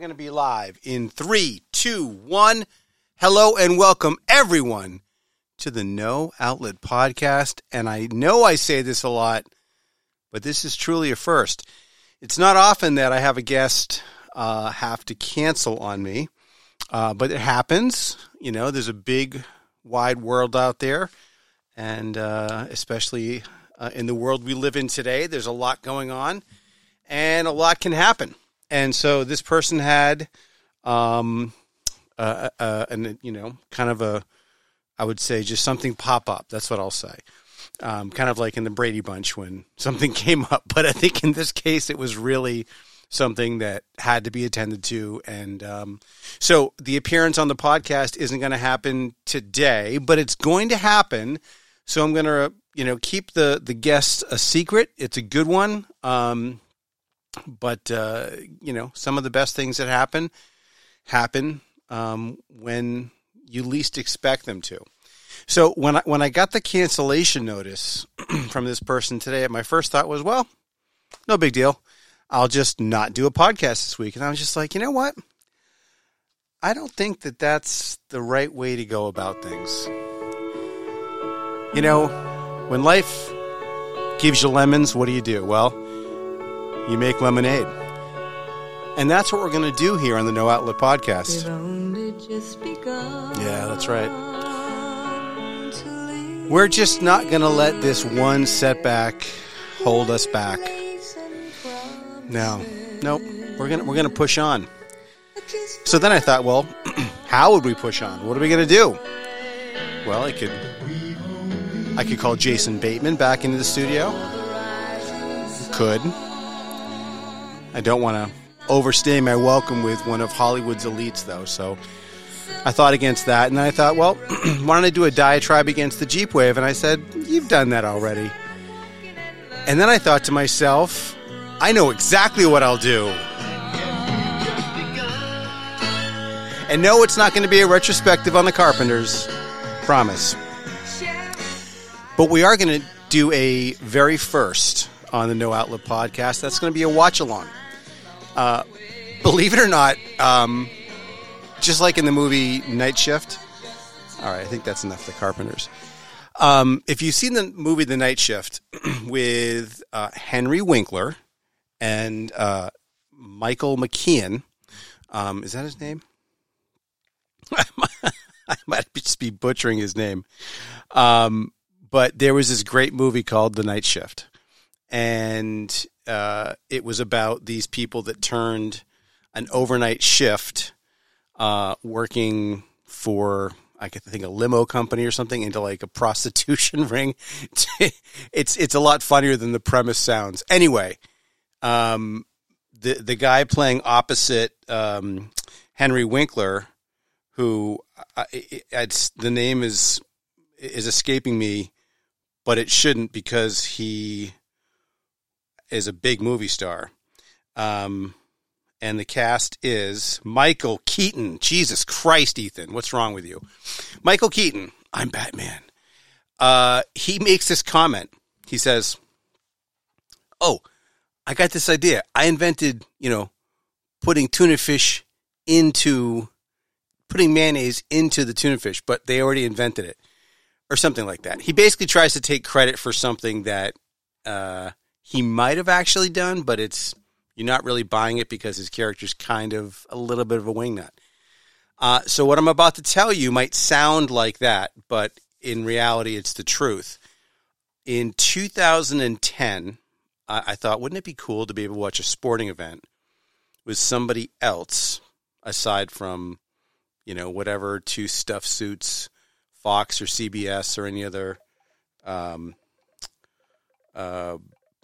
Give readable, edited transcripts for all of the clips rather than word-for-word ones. We're going to be live in 3, 2, 1. Hello and welcome everyone to the No Outlet Podcast. And I know I say this a lot, but this is truly a first. It's not often that I have a guest have to cancel on me, but it happens. You know, there's a big, wide world out there, and especially in the world we live in today, there's a lot going on, and a lot can happen. And so this person had, I would say just something pop up. That's what I'll say. Kind of like in the Brady Bunch when something came up. But I think in this case, it was really something that had to be attended to. And so the appearance on the podcast isn't going to happen today, but it's going to happen. So I'm going to, keep the guest a secret. It's a good one. But, some of the best things that happen when you least expect them to. So when I got the cancellation notice from this person today, my first thought was, well, no big deal. I'll just not do a podcast this week. And I was just like, you know what? I don't think that that's the right way to go about things. You know, when life gives you lemons, what do you do? Well, you make lemonade. And that's what we're going to do here on the No Outlet Podcast. Yeah, that's right. We're just not going to let this one setback hold us back. Nope. We're going to push on. So then I thought, well, how would we push on? What are we going to do? Well, I could call Jason Bateman back into the studio. Could. I don't want to overstay my welcome with one of Hollywood's elites, though, so I thought against that, and then I thought, well, why don't I do a diatribe against the Jeep Wave? And I said, you've done that already. And then I thought to myself, I know exactly what I'll do. And no, it's not going to be a retrospective on the Carpenters. Promise. But we are going to do a very first on the No Outlet Podcast. That's going to be a watch-along. Believe it or not, just like in the movie Night Shift. All right, I think that's enough for the Carpenters. If you've seen the movie The Night Shift with Henry Winkler and Michael McKean, is that his name? I might just be butchering his name. But there was this great movie called The Night Shift. And it was about these people that turned an overnight shift working for, I think, a limo company or something into like a prostitution ring. It's a lot funnier than the premise sounds. Anyway, the guy playing opposite Henry Winkler, who the name is escaping me, but it shouldn't because he is a big movie star. And the cast is Michael Keaton. Jesus Christ, Ethan, what's wrong with you? Michael Keaton, I'm Batman. He makes this comment. He says, oh, I got this idea. I invented, putting tuna fish putting mayonnaise into the tuna fish, but they already invented it or something like that. He basically tries to take credit for something that, he might have actually done, but you're not really buying it because his character's kind of a little bit of a wingnut. So what I'm about to tell you might sound like that, but in reality, it's the truth. In 2010, I thought, wouldn't it be cool to be able to watch a sporting event with somebody else aside from, whatever two stuff suits, Fox or CBS or any other,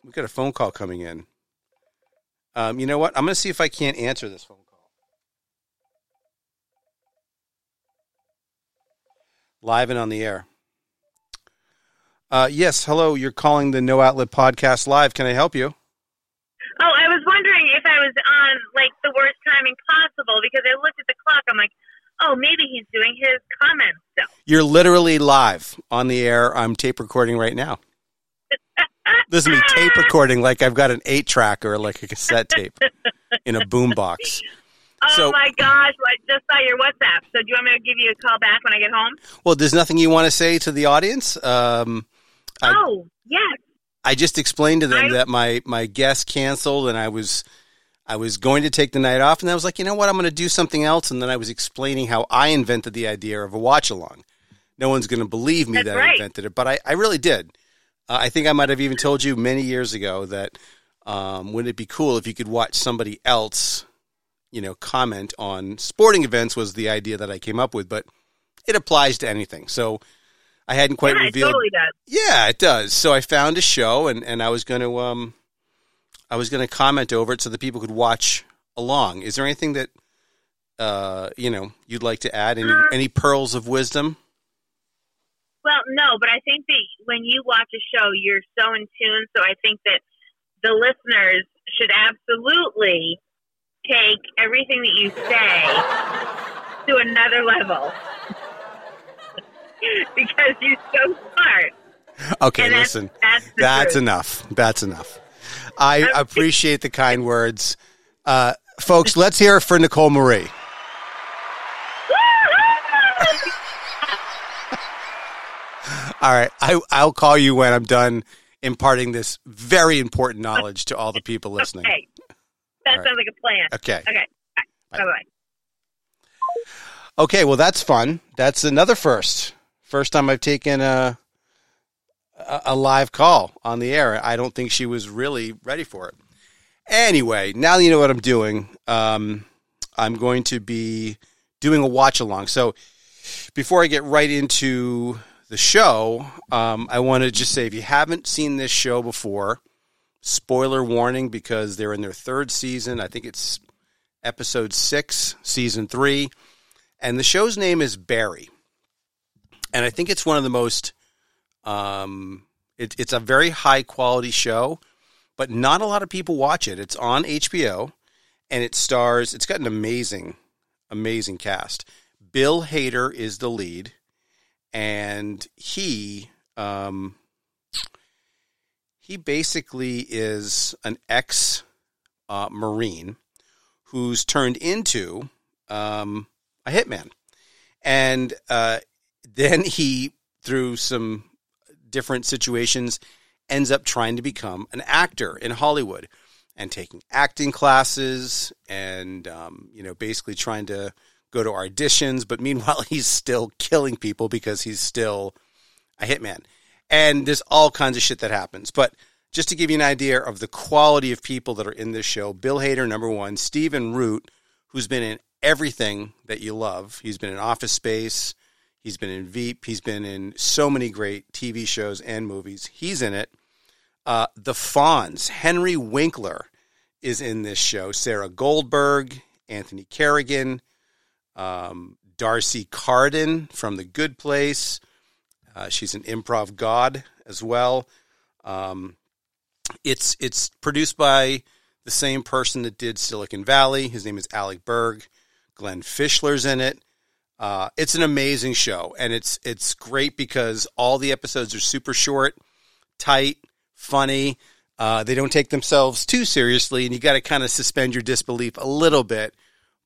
we got a phone call coming in. You know what? I'm going to see if I can't answer this phone call. Live and on the air. Yes, hello. You're calling the No Outlet Podcast live. Can I help you? Oh, I was wondering if I was on, the worst timing possible because I looked at the clock. I'm like, oh, maybe he's doing his comment stuff. You're literally live on the air. I'm tape recording right now. Listen to me tape recording like I've got an 8-track or like a cassette tape in a boombox. Oh, my gosh. Well, I just saw your WhatsApp. So do you want me to give you a call back when I get home? Well, there's nothing you want to say to the audience? Yes. I just explained to them that my guest canceled and I was going to take the night off, and I was like, you know what? I'm going to do something else. And then I was explaining how I invented the idea of a watch-along. No one's going to believe me I invented it, but I really did. I think I might have even told you many years ago that wouldn't it be cool if you could watch somebody else, comment on sporting events was the idea that I came up with, but it applies to anything. So I hadn't quite revealed. It totally does. Yeah, it does. So I found a show, and I was going to comment over it so that people could watch along. Is there anything that, you'd like to add? Any pearls of wisdom? Well, no, but I think that when you watch a show, you're so in tune. So I think that the listeners should absolutely take everything that you say to another level because you're so smart. Okay, and listen, that's enough. That's enough. I appreciate the kind words. Folks, let's hear it for Nicole Marie. All right. I'll call you when I'm done imparting this very important knowledge to all the people listening. Okay. That sounds like a plan. Okay. Bye. Bye-bye. Okay. Well, that's fun. That's another first. First time I've taken a live call on the air. I don't think she was really ready for it. Anyway, now that you know what I'm doing, I'm going to be doing a watch along. So before I get right into the show, I want to just say, if you haven't seen this show before, spoiler warning, because they're in their third season. I think it's episode 6, season 3. And the show's name is Barry. And I think it's one of the most it's a very high quality show, but not a lot of people watch it. It's on HBO, and it's got an amazing cast. Bill Hader is the lead, and he basically is an ex Marine who's turned into a hitman. And then he, through some different situations, ends up trying to become an actor in Hollywood and taking acting classes and, basically trying to go to auditions. But meanwhile, he's still killing people because he's still a hitman. And there's all kinds of shit that happens. But just to give you an idea of the quality of people that are in this show, Bill Hader, number one, Stephen Root, who's been in everything that you love. He's been in Office Space. He's been in Veep. He's been in so many great TV shows and movies. He's in it. The Fonz, Henry Winkler, is in this show. Sarah Goldberg, Anthony Carrigan, Darcy Carden from The Good Place. She's an improv god as well. It's produced by the same person that did Silicon Valley. His name is Alec Berg. Glenn Fischler's in it. It's an amazing show, and it's great because all the episodes are super short, tight, funny. They don't take themselves too seriously, and you got to kind of suspend your disbelief a little bit.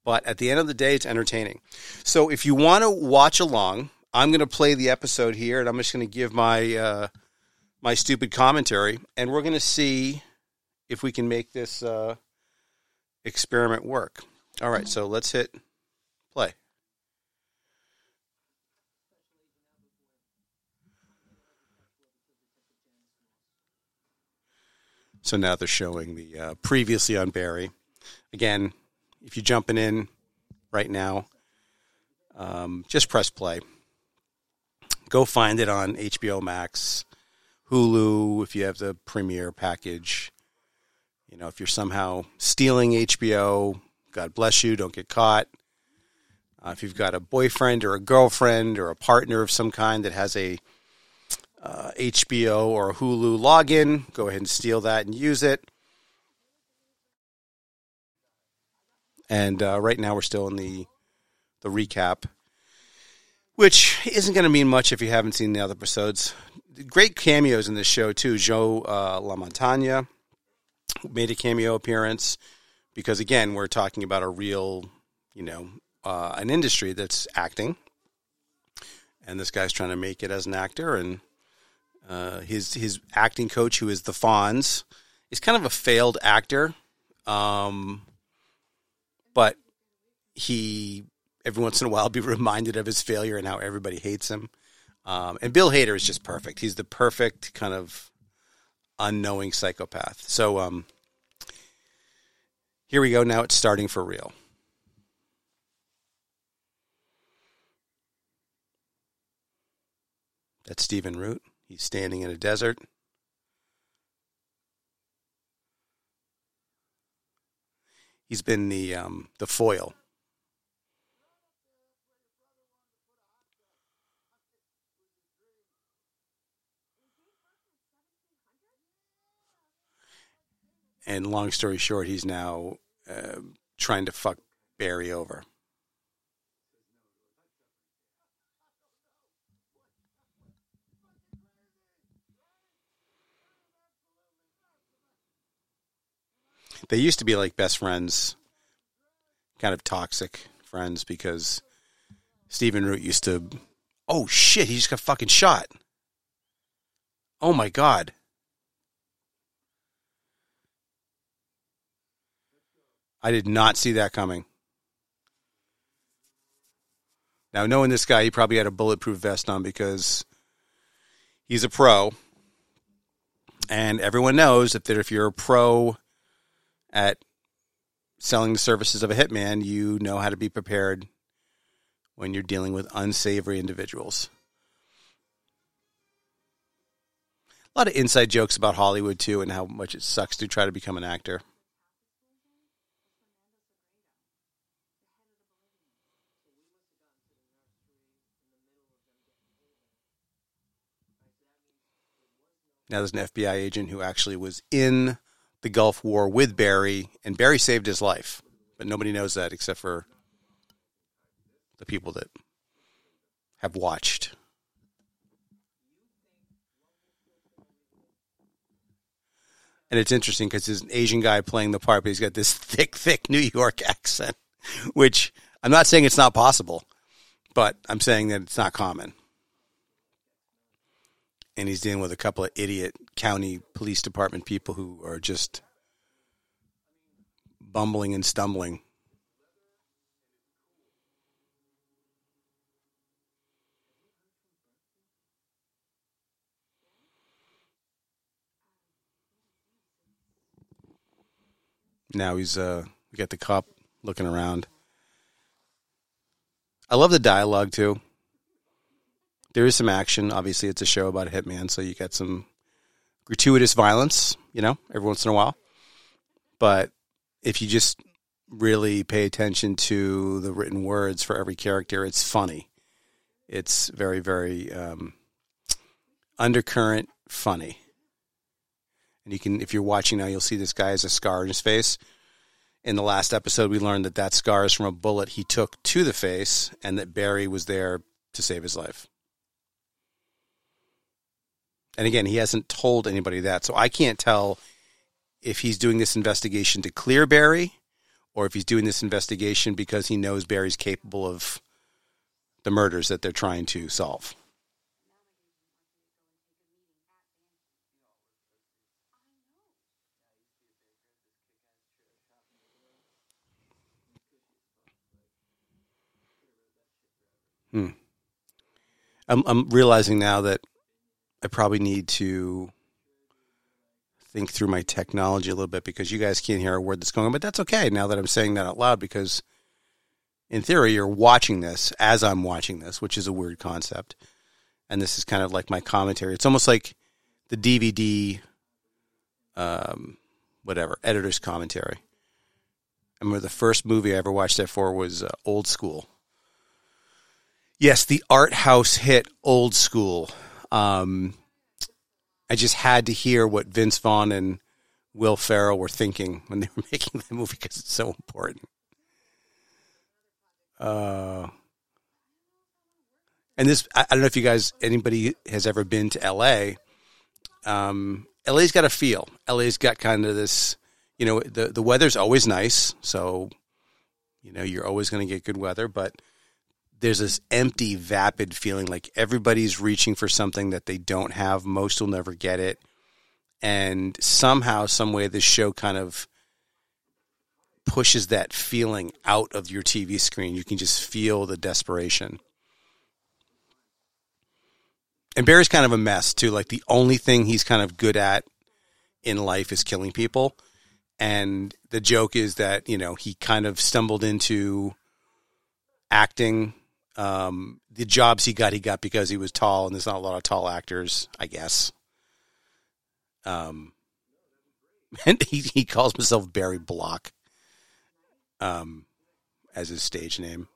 But at the end of the day, it's entertaining. So if you want to watch along, I'm going to play the episode here, and I'm just going to give my my stupid commentary, and we're going to see if we can make this experiment work. All right, so let's hit play. So now they're showing the previously on Barry. Again, if you're jumping in right now, just press play. Go find it on HBO Max, Hulu, if you have the Premiere package. If you're somehow stealing HBO, God bless you, don't get caught. If you've got a boyfriend or a girlfriend or a partner of some kind that has a HBO or Hulu login, go ahead and steal that and use it. And right now we're still in the recap, which isn't going to mean much if you haven't seen the other episodes. Great cameos in this show too. Joe La Montagna made a cameo appearance because, again, we're talking about a real you know, an industry that's acting. And this guy's trying to make it as an actor. And his acting coach, who is the Fonz, is kind of a failed actor. But he, every once in a while, be reminded of his failure and how everybody hates him. And Bill Hader is just perfect. He's the perfect kind of unknowing psychopath. So here we go. Now it's starting for real. That's Stephen Root. He's standing in a desert. He's been the foil. And long story short, he's now trying to fuck Barry over. They used to be like best friends, kind of toxic friends, because Stephen Root used to, oh shit, he just got fucking shot. Oh my God. I did not see that coming. Now, knowing this guy, he probably had a bulletproof vest on because he's a pro. And everyone knows that if you're a pro at selling the services of a hitman, you know how to be prepared when you're dealing with unsavory individuals. A lot of inside jokes about Hollywood, too, and how much it sucks to try to become an actor. Now there's an FBI agent who actually was in the Gulf War with Barry, and Barry saved his life. But nobody knows that except for the people that have watched. And it's interesting because there's an Asian guy playing the part, but he's got this thick, thick New York accent, which I'm not saying it's not possible, but I'm saying that it's not common. And he's dealing with a couple of idiot county police department people who are just bumbling and stumbling. Now he's, we got the cop looking around. I love the dialogue too. There is some action. Obviously, it's a show about a hitman, so you get some gratuitous violence, you know, every once in a while. But if you just really pay attention to the written words for every character, it's funny. It's very, very undercurrent funny. And you can, if you're watching now, you'll see this guy has a scar in his face. In the last episode, we learned that that scar is from a bullet he took to the face and that Barry was there to save his life. And again, he hasn't told anybody that, so I can't tell if he's doing this investigation to clear Barry or if he's doing this investigation because he knows Barry's capable of the murders that they're trying to solve. I'm realizing now that I probably need to think through my technology a little bit because you guys can't hear a word that's going on, but that's okay now that I'm saying that out loud because in theory you're watching this as I'm watching this, which is a weird concept. And this is kind of like my commentary. It's almost like the DVD, editor's commentary. I remember the first movie I ever watched that for was Old School. Yes, the art house hit Old School. I just had to hear what Vince Vaughn and Will Ferrell were thinking when they were making that movie because it's so important. And this, I don't know if you guys, anybody has ever been to L.A. L.A.'s got a feel. L.A.'s got kind of this, you know, the weather's always nice. So You know, you're always going to get good weather, but there's this empty, vapid feeling like everybody's reaching for something that they don't have. Most will never get it. And somehow, some way, this show kind of pushes that feeling out of your TV screen. You can just feel the desperation. And Barry's kind of a mess, too. Like, the only thing he's kind of good at in life is killing people. And the joke is that, you know, he kind of stumbled into acting. The jobs he got because he was tall, and there's not a lot of tall actors, I guess. And he calls himself Barry Block as his stage name.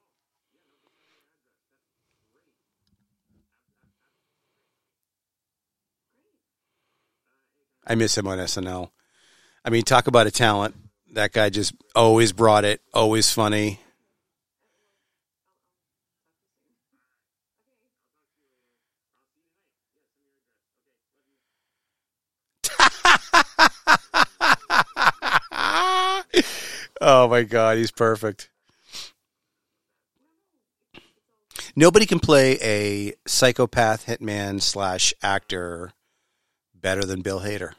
I miss him on SNL. I mean, talk about a talent. That guy just always brought it, always funny. Oh, my God, he's perfect. Nobody can play a psychopath hitman / actor better than Bill Hader.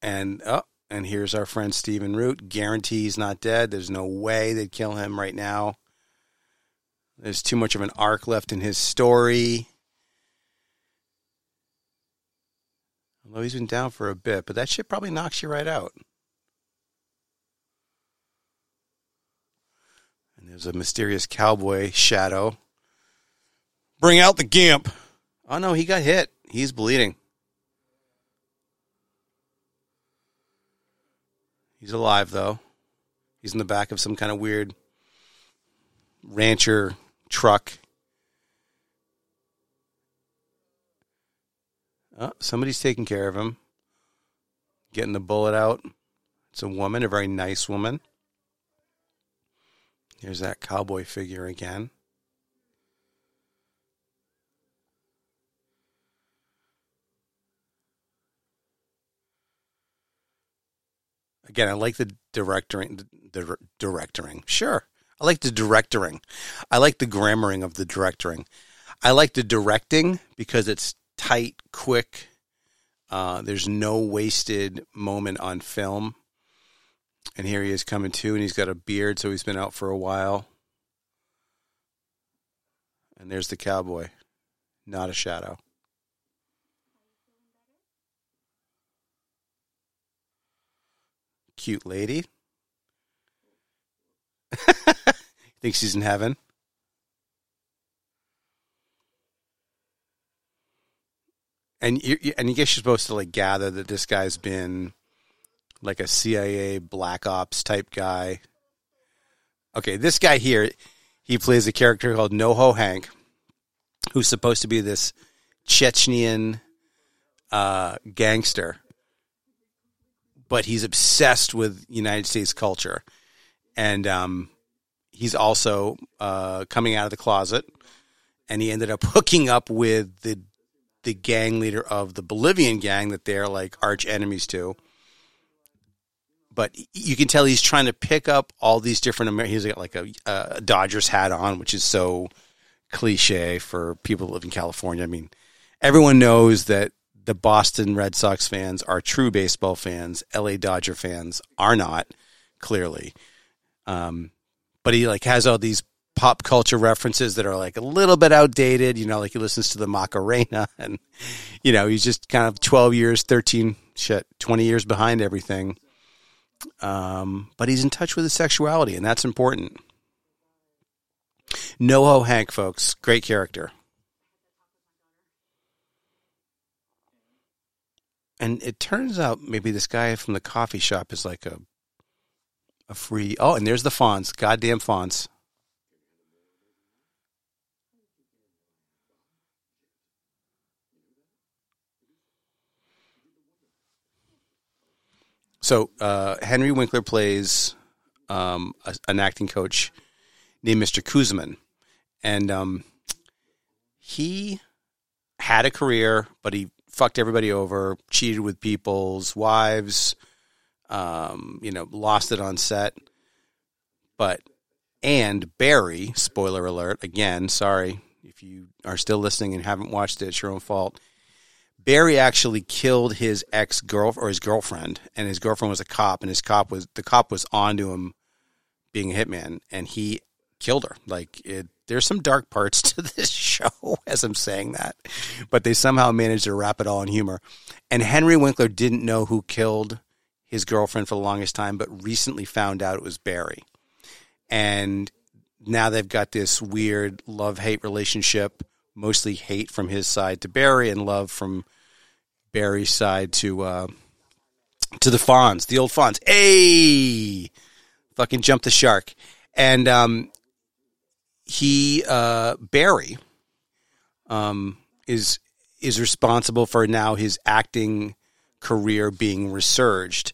And here's our friend Stephen Root. Guarantee he's not dead. There's no way they'd kill him right now. There's too much of an arc left in his story. Although he's been down for a bit, but that shit probably knocks you right out. And there's a mysterious cowboy shadow. Bring out the gimp. Oh, no, he got hit. He's bleeding. He's alive, though. He's in the back of some kind of weird rancher truck. Oh, somebody's taking care of him. Getting the bullet out. It's a woman, a very nice woman. Here's that cowboy figure again. Again, I like the directoring. The directoring. Sure. I like the directoring. I like the grammaring of the directoring. I like the directing because it's tight, quick. There's no wasted moment on film. And here he is coming to, and he's got a beard, so he's been out for a while. And there's the cowboy. Not a shadow. Cute lady. Thinks she's in heaven. And you guess you're supposed to like gather that this guy's been like a CIA black ops type guy. Okay, this guy here, he plays a character called Noho Hank, who's supposed to be this Chechnyan gangster. But he's obsessed with United States culture. And he's also coming out of the closet. And he ended up hooking up with the gang leader of the Bolivian gang that they're like arch enemies to. But you can tell he's trying to pick up all these different Americans. He's got like a Dodgers hat on, which is so cliche for people that live in California. I mean, everyone knows that the Boston Red Sox fans are true baseball fans. L.A. Dodger fans are not, clearly. But he like has all these pop culture references that are like a little bit outdated. You know, like he listens to the Macarena, and you know he's just kind of 20 years behind everything. But he's in touch with his sexuality, and that's important. Noho Hank, folks, great character. And it turns out maybe this guy from the coffee shop is like a free... Oh, and there's the fonts. Goddamn fonts. So Henry Winkler plays an acting coach named Mr. Kuzman. And he had a career, but he fucked everybody over, cheated with people's wives, lost it on set. But, and Barry, spoiler alert, again, sorry if you are still listening and haven't watched it, it's your own fault. Barry actually killed his ex-girlfriend, or his girlfriend, and his girlfriend was a cop, and the cop was onto him being a hitman, and he killed her. There's some dark parts to this show as I'm saying that, but they somehow managed to wrap it all in humor. And Henry Winkler didn't know who killed his girlfriend for the longest time, but recently found out it was Barry. And now they've got this weird love-hate relationship, mostly hate from his side to Barry and love from Barry's side to the Fonz, the old Fonz. Hey, fucking jump the shark. And, Barry is responsible for now his acting career being resurged,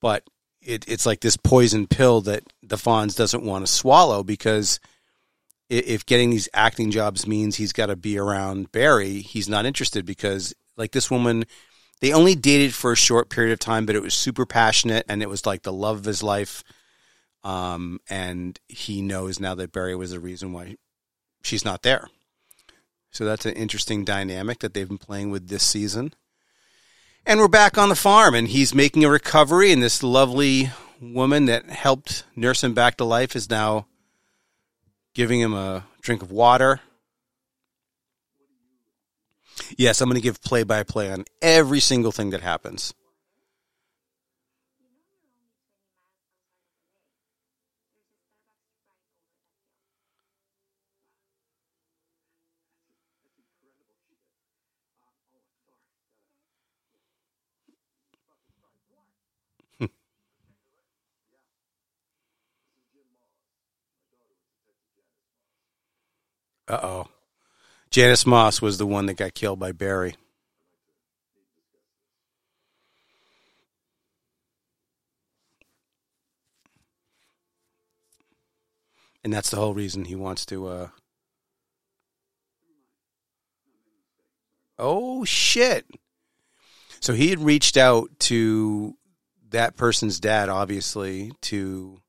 but it's like this poison pill that the Fonz doesn't want to swallow, because if getting these acting jobs means he's got to be around Barry, he's not interested, because like this woman, they only dated for a short period of time, but it was super passionate and it was like the love of his life. And he knows now that Barry was the reason why she's not there. So that's an interesting dynamic that they've been playing with this season. And we're back on the farm, and he's making a recovery, and this lovely woman that helped nurse him back to life is now giving him a drink of water. Yes, I'm going to give play-by-play on every single thing that happens. Uh-oh. Janice Moss was the one that got killed by Barry. And that's the whole reason he wants to... Oh, shit. So he had reached out to that person's dad, obviously, to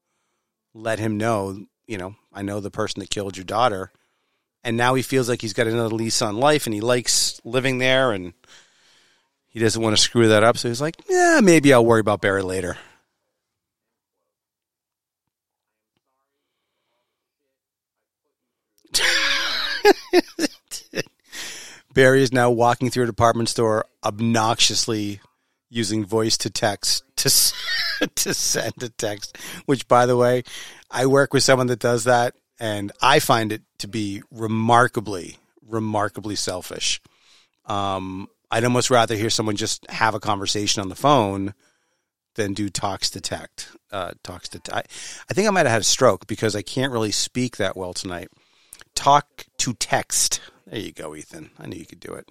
let him know, I know the person that killed your daughter. And now he feels like he's got another lease on life, and he likes living there, and he doesn't want to screw that up. So he's like, yeah, maybe I'll worry about Barry later. Barry is now walking through a department store, obnoxiously using voice to text to send a text, which, by the way, I work with someone that does that. And I find it to be remarkably selfish. I'd almost rather hear someone just have a conversation on the phone than do I think I might have had a stroke because I can't really speak that well tonight. Talk to text. There you go, Ethan. I knew you could do it.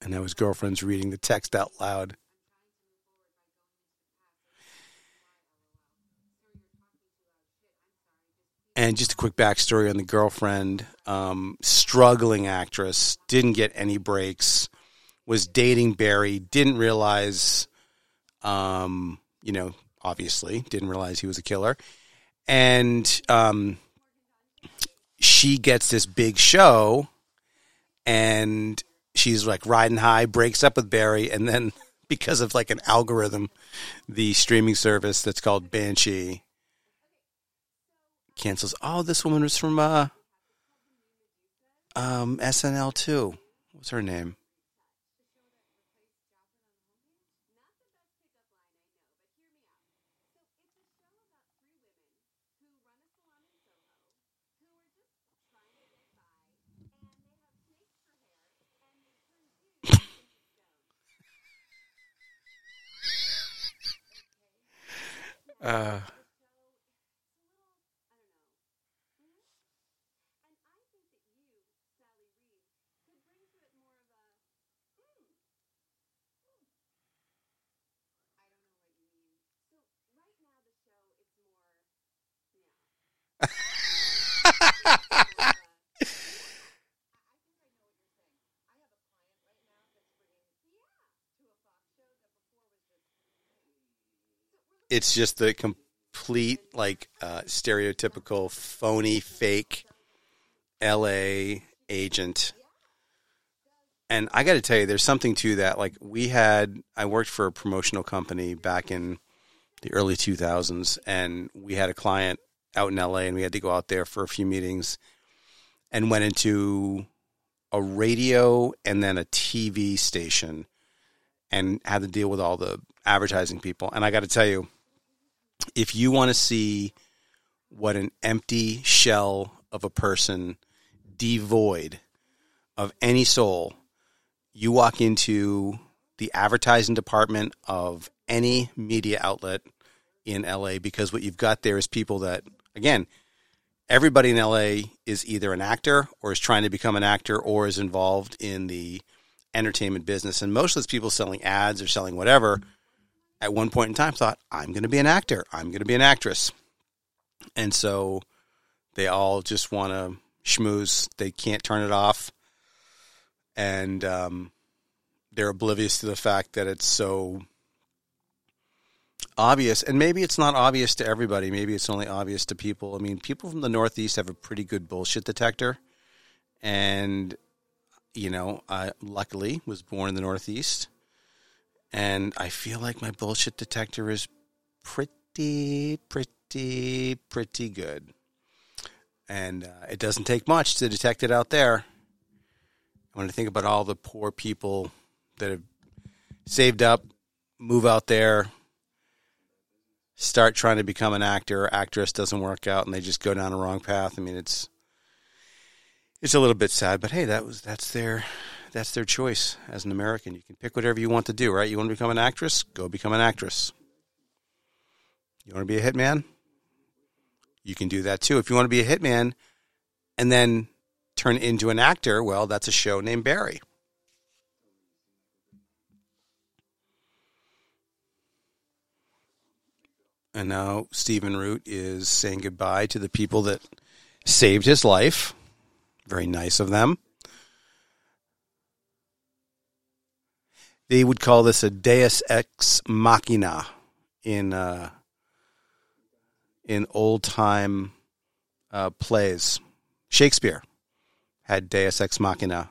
And now his girlfriend's reading the text out loud. And just a quick backstory on the girlfriend, struggling actress, didn't get any breaks, was dating Barry, didn't realize, obviously didn't realize he was a killer. And she gets this big show, and she's like riding high, breaks up with Barry. And then because of like an algorithm, the streaming service that's called Banshee cancels. Oh, this woman was from SNL too. What's her name? It's just the complete, like, stereotypical, phony, fake LA agent. And I got to tell you, there's something to that. Like, I worked for a promotional company back in the early 2000s, and we had a client out in LA, and we had to go out there for a few meetings, and went into a radio and then a TV station and had to deal with all the advertising people. And I got to tell you, if you want to see what an empty shell of a person, devoid of any soul, you walk into the advertising department of any media outlet in LA, because what you've got there is people that, again, everybody in LA is either an actor or is trying to become an actor or is involved in the entertainment business. And most of those people selling ads or selling whatever at one point in time thought, I'm going to be an actor. I'm going to be an actress. And so they all just want to schmooze. They can't turn it off. And they're oblivious to the fact that it's so obvious. And maybe it's not obvious to everybody. Maybe it's only obvious to people. I mean, people from the Northeast have a pretty good bullshit detector. And, you know, I luckily was born in the Northeast. And I feel like my bullshit detector is pretty good. And it doesn't take much to detect it out there. When I think about all the poor people that have saved up, move out there, start trying to become an actor or actress, doesn't work out, and they just go down the wrong path. I mean, it's a little bit sad, but hey, that's their choice as an American. You can pick whatever you want to do, right? You want to become an actress? Go become an actress. You want to be a hitman? You can do that too. If you want to be a hitman and then turn into an actor, well, that's a show named Barry. And now Stephen Root is saying goodbye to the people that saved his life. Very nice of them. They would call this a Deus Ex Machina in old-time plays. Shakespeare had Deus Ex Machina.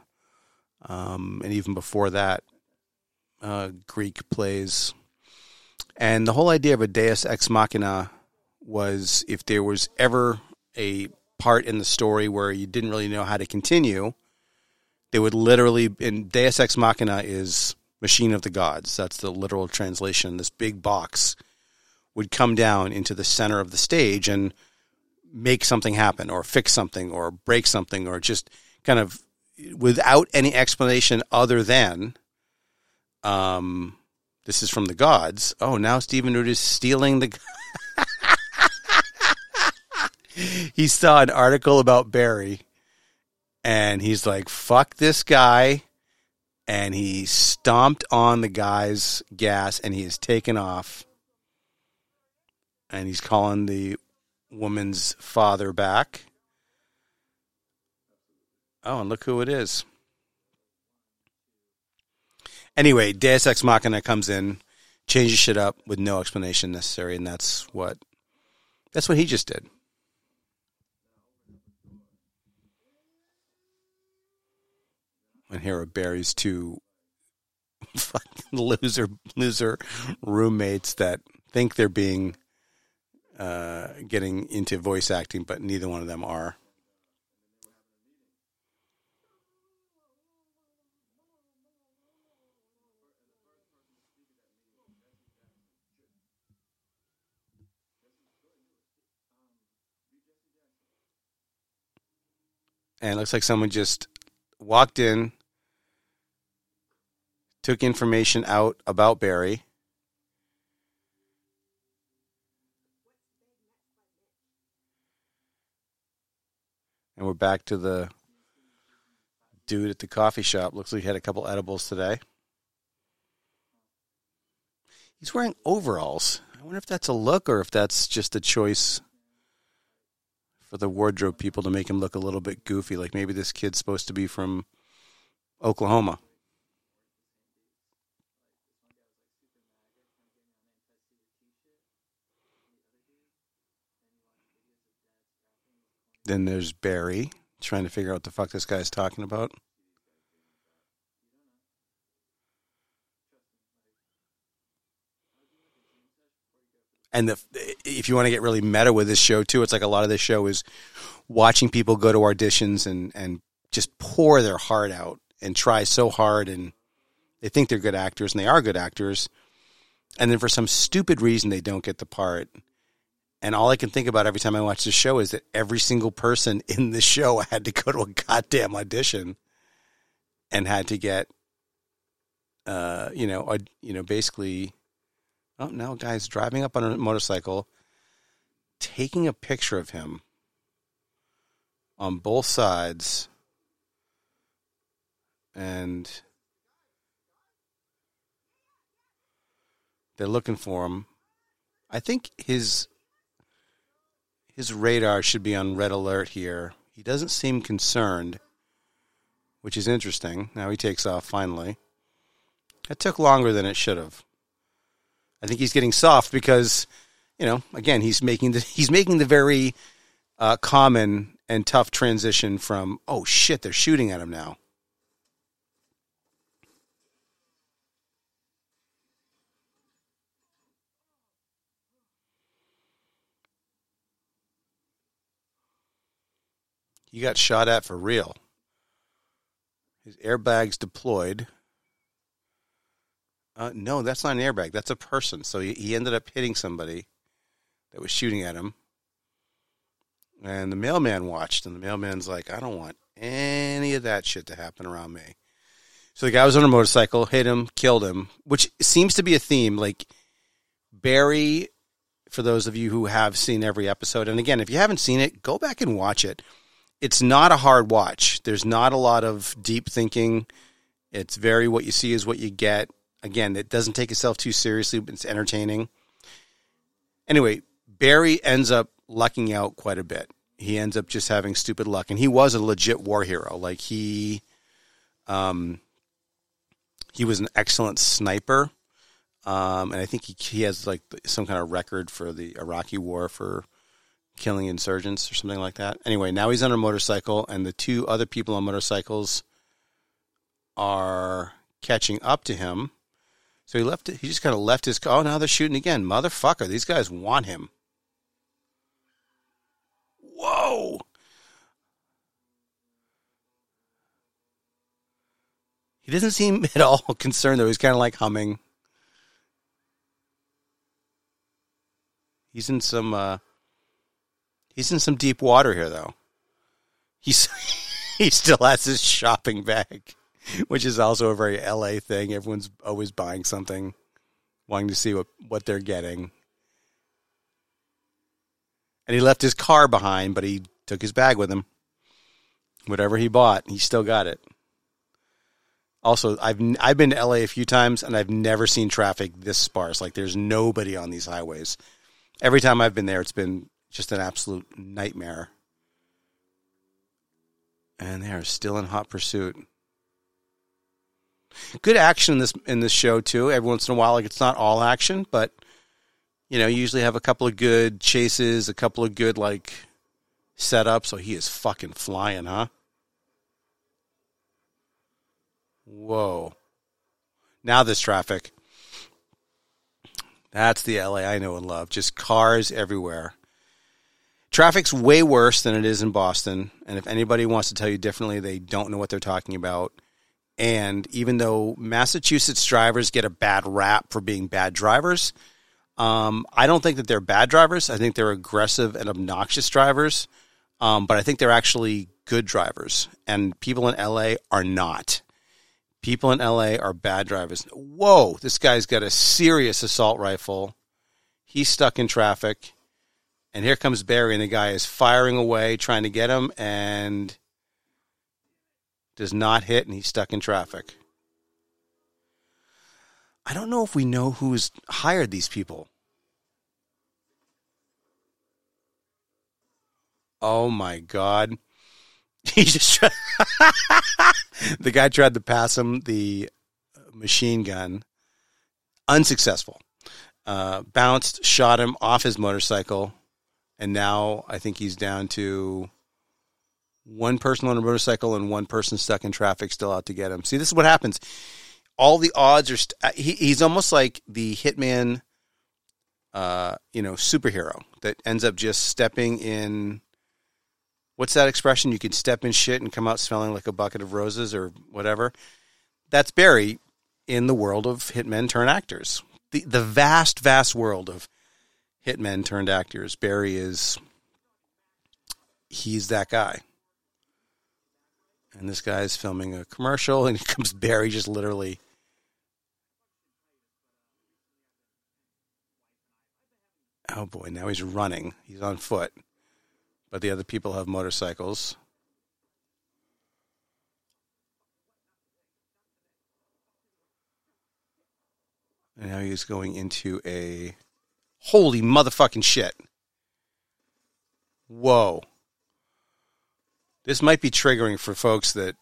And even before that, Greek plays. And the whole idea of a Deus Ex Machina was if there was ever a part in the story where you didn't really know how to continue, they would literally, and Deus Ex Machina is machine of the gods. That's the literal translation. This big box would come down into the center of the stage and make something happen or fix something or break something or just kind of without any explanation other than this is from the gods. Oh, now Stephen Root is stealing the He saw an article about Barry and he's like, fuck this guy. And he stomped on the guy's gas and he is taken off. And he's calling the woman's father back. Oh, and look who it is. Anyway, Deus Ex Machina comes in, changes shit up with no explanation necessary, and that's what he just did. And here are Barry's two fucking loser roommates that think they're being getting into voice acting, but neither one of them are. And it looks like someone just walked in, took information out about Barry. And we're back to the dude at the coffee shop. Looks like he had a couple edibles today. He's wearing overalls. I wonder if that's a look or if that's just a choice for the wardrobe people to make him look a little bit goofy. Like maybe this kid's supposed to be from Oklahoma. Then there's Barry, trying to figure out what the fuck this guy's talking about. And if you want to get really meta with this show, too, it's like a lot of this show is watching people go to auditions and just pour their heart out and try so hard. And they think they're good actors, and they are good actors. And then for some stupid reason, they don't get the part. And all I can think about every time I watch this show is that every single person in the show had to go to a goddamn audition and had to get, basically... Oh, now a guy's driving up on a motorcycle, taking a picture of him on both sides, and they're looking for him. I think his radar should be on red alert here. He doesn't seem concerned, which is interesting. Now he takes off finally. That took longer than it should have. I think he's getting soft because, again, he's making the very common and tough transition from, oh, shit, they're shooting at him now. You got shot at for real. His airbag's deployed. No, that's not an airbag. That's a person. So he ended up hitting somebody that was shooting at him. And the mailman watched, and the mailman's like, I don't want any of that shit to happen around me. So the guy was on a motorcycle, hit him, killed him, which seems to be a theme. Like, Barry, for those of you who have seen every episode, and again, if you haven't seen it, go back and watch it. It's not a hard watch. There's not a lot of deep thinking. It's very what you see is what you get. Again, it doesn't take itself too seriously, but it's entertaining. Anyway, Barry ends up lucking out quite a bit. He ends up just having stupid luck. And he was a legit war hero. Like, he was an excellent sniper. And I think he has, like, some kind of record for the Iraqi war for killing insurgents or something like that. Anyway, now he's on a motorcycle, and the two other people on motorcycles are catching up to him. So he just kind of left his car. Oh, now they're shooting again. Motherfucker, these guys want him. Whoa! He doesn't seem at all concerned, though. He's kind of like humming. He's in some deep water here, though. He still has his shopping bag, which is also a very LA thing. Everyone's always buying something, wanting to see what they're getting. And he left his car behind, but he took his bag with him. Whatever he bought, he still got it. Also, I've been to LA a few times, and I've never seen traffic this sparse. Like, there's nobody on these highways. Every time I've been there, it's been just an absolute nightmare. And they are still in hot pursuit. Good action in this show, too. Every once in a while, like, it's not all action, but, you usually have a couple of good chases, a couple of good, like, setups. So he is fucking flying, huh? Whoa. Now there's traffic. That's the LA I know and love. Just cars everywhere. Traffic's way worse than it is in Boston, and if anybody wants to tell you differently, they don't know what they're talking about. And even though Massachusetts drivers get a bad rap for being bad drivers, I don't think that they're bad drivers. I think they're aggressive and obnoxious drivers, but I think they're actually good drivers. And people in L.A. are not. People in L.A. are bad drivers. Whoa, this guy's got a serious assault rifle. He's stuck in traffic. And here comes Barry, and the guy is firing away, trying to get him, and... does not hit, and he's stuck in traffic. I don't know if we know who's hired these people. Oh, my God. He just tried. The guy tried to pass him the machine gun. Unsuccessful. Bounced, shot him off his motorcycle, and now I think he's down to One person on a motorcycle and one person stuck in traffic still out to get him. See, this is what happens. All the odds are he's almost like the hitman, superhero that ends up just stepping in. What's that expression? You could step in shit and come out smelling like a bucket of roses or whatever. That's Barry in the world of hitmen turned actors. The vast, vast world of hitmen turned actors. Barry is... he's that guy. And this guy is filming a commercial, and comes Barry just literally. Oh boy, now he's running. He's on foot. But the other people have motorcycles. And now he's going into a... holy motherfucking shit. Whoa. This might be triggering for folks that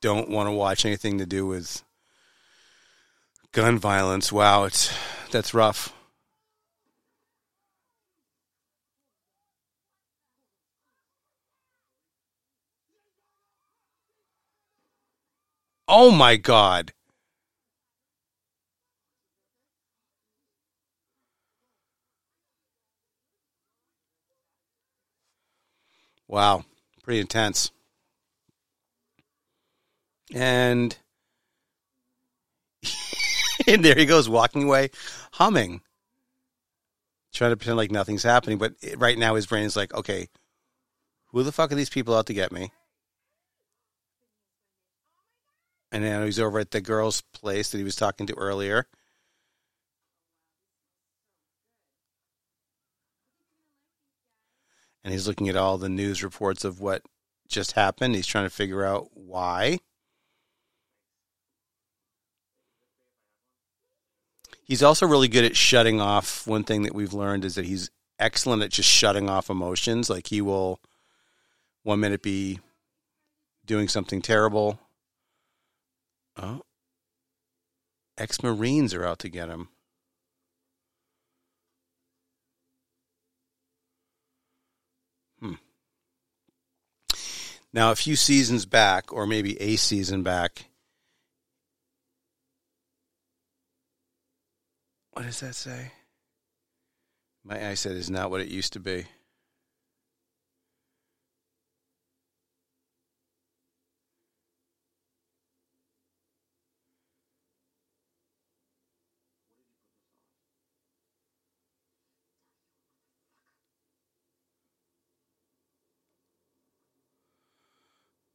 don't want to watch anything to do with gun violence. Wow, that's rough. Oh my God. Wow. Pretty intense. And and there he goes, walking away, humming. Trying to pretend like nothing's happening, but right now his brain is like, okay, who the fuck are these people out to get me? And now he's over at the girl's place that he was talking to earlier. And he's looking at all the news reports of what just happened. He's trying to figure out why. He's also really good at shutting off. One thing that we've learned is that he's excellent at just shutting off emotions. Like he will, one minute, be doing something terrible. Oh, ex-Marines are out to get him. Now, a few seasons back, or maybe a season back, what does that say? My eyesight is not what it used to be.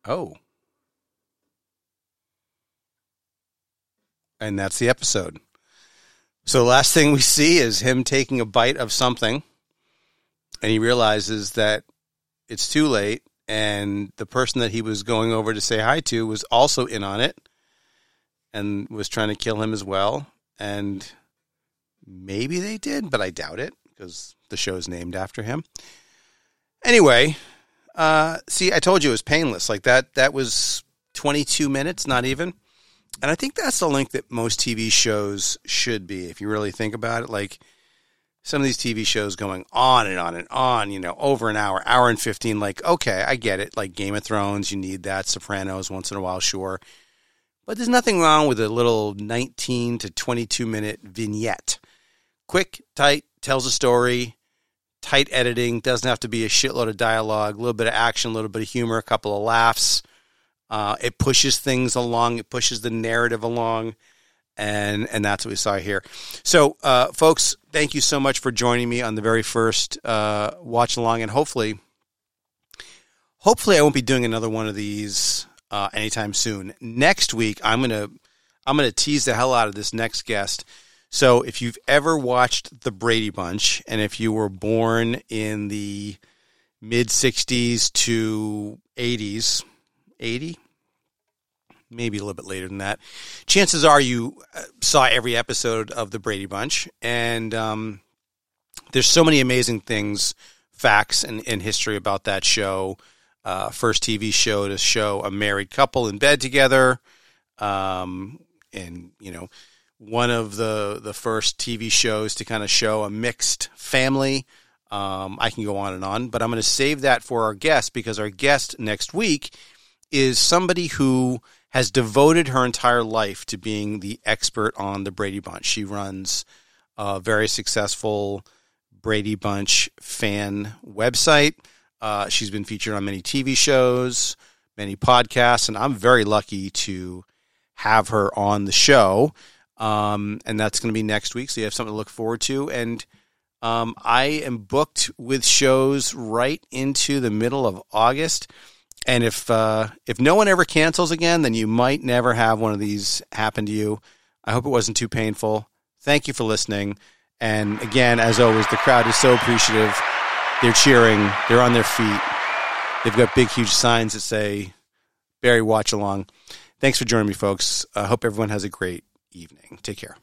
Oh. And that's the episode. So the last thing we see is him taking a bite of something, and he realizes that it's too late, and the person that he was going over to say hi to was also in on it and was trying to kill him as well. And maybe they did, but I doubt it because the show's named after him. Anyway... see, I told you it was painless. Like that was 22 minutes, not even. And I think that's the length that most TV shows should be, if you really think about it. Like some of these TV shows going on and on and on, over an hour, hour and 15. Like, okay, I get it. Like Game of Thrones, you need that. Sopranos, once in a while, sure. But there's nothing wrong with a little 19 to 22-minute vignette. Quick, tight, tells a story. Tight editing, doesn't have to be a shitload of dialogue, a little bit of action, a little bit of humor, a couple of laughs. It pushes things along. It pushes the narrative along. And that's what we saw here. So, folks, thank you so much for joining me on the very first watch along. And hopefully I won't be doing another one of these anytime soon. Next week, I'm going to tease the hell out of this next guest. So if you've ever watched The Brady Bunch, and if you were born in the mid-60s to 80s, 80? Maybe a little bit later than that, chances are you saw every episode of The Brady Bunch. And there's so many amazing things, facts, and history about that show. First TV show to show a married couple in bed together. One of the first TV shows to kind of show a mixed family, I can go on and on, but I'm going to save that for our guest, because our guest next week is somebody who has devoted her entire life to being the expert on the Brady Bunch. She runs a very successful Brady Bunch fan website. She's been featured on many TV shows, many podcasts, and I'm very lucky to have her on the show. And that's going to be next week, so you have something to look forward to. And I am booked with shows right into the middle of August. And if no one ever cancels again, then you might never have one of these happen to you. I hope it wasn't too painful. Thank you for listening. And again, as always, the crowd is so appreciative. They're cheering. They're on their feet. They've got big, huge signs that say, Barry, watch along. Thanks for joining me, folks. I hope everyone has a great evening. Take care.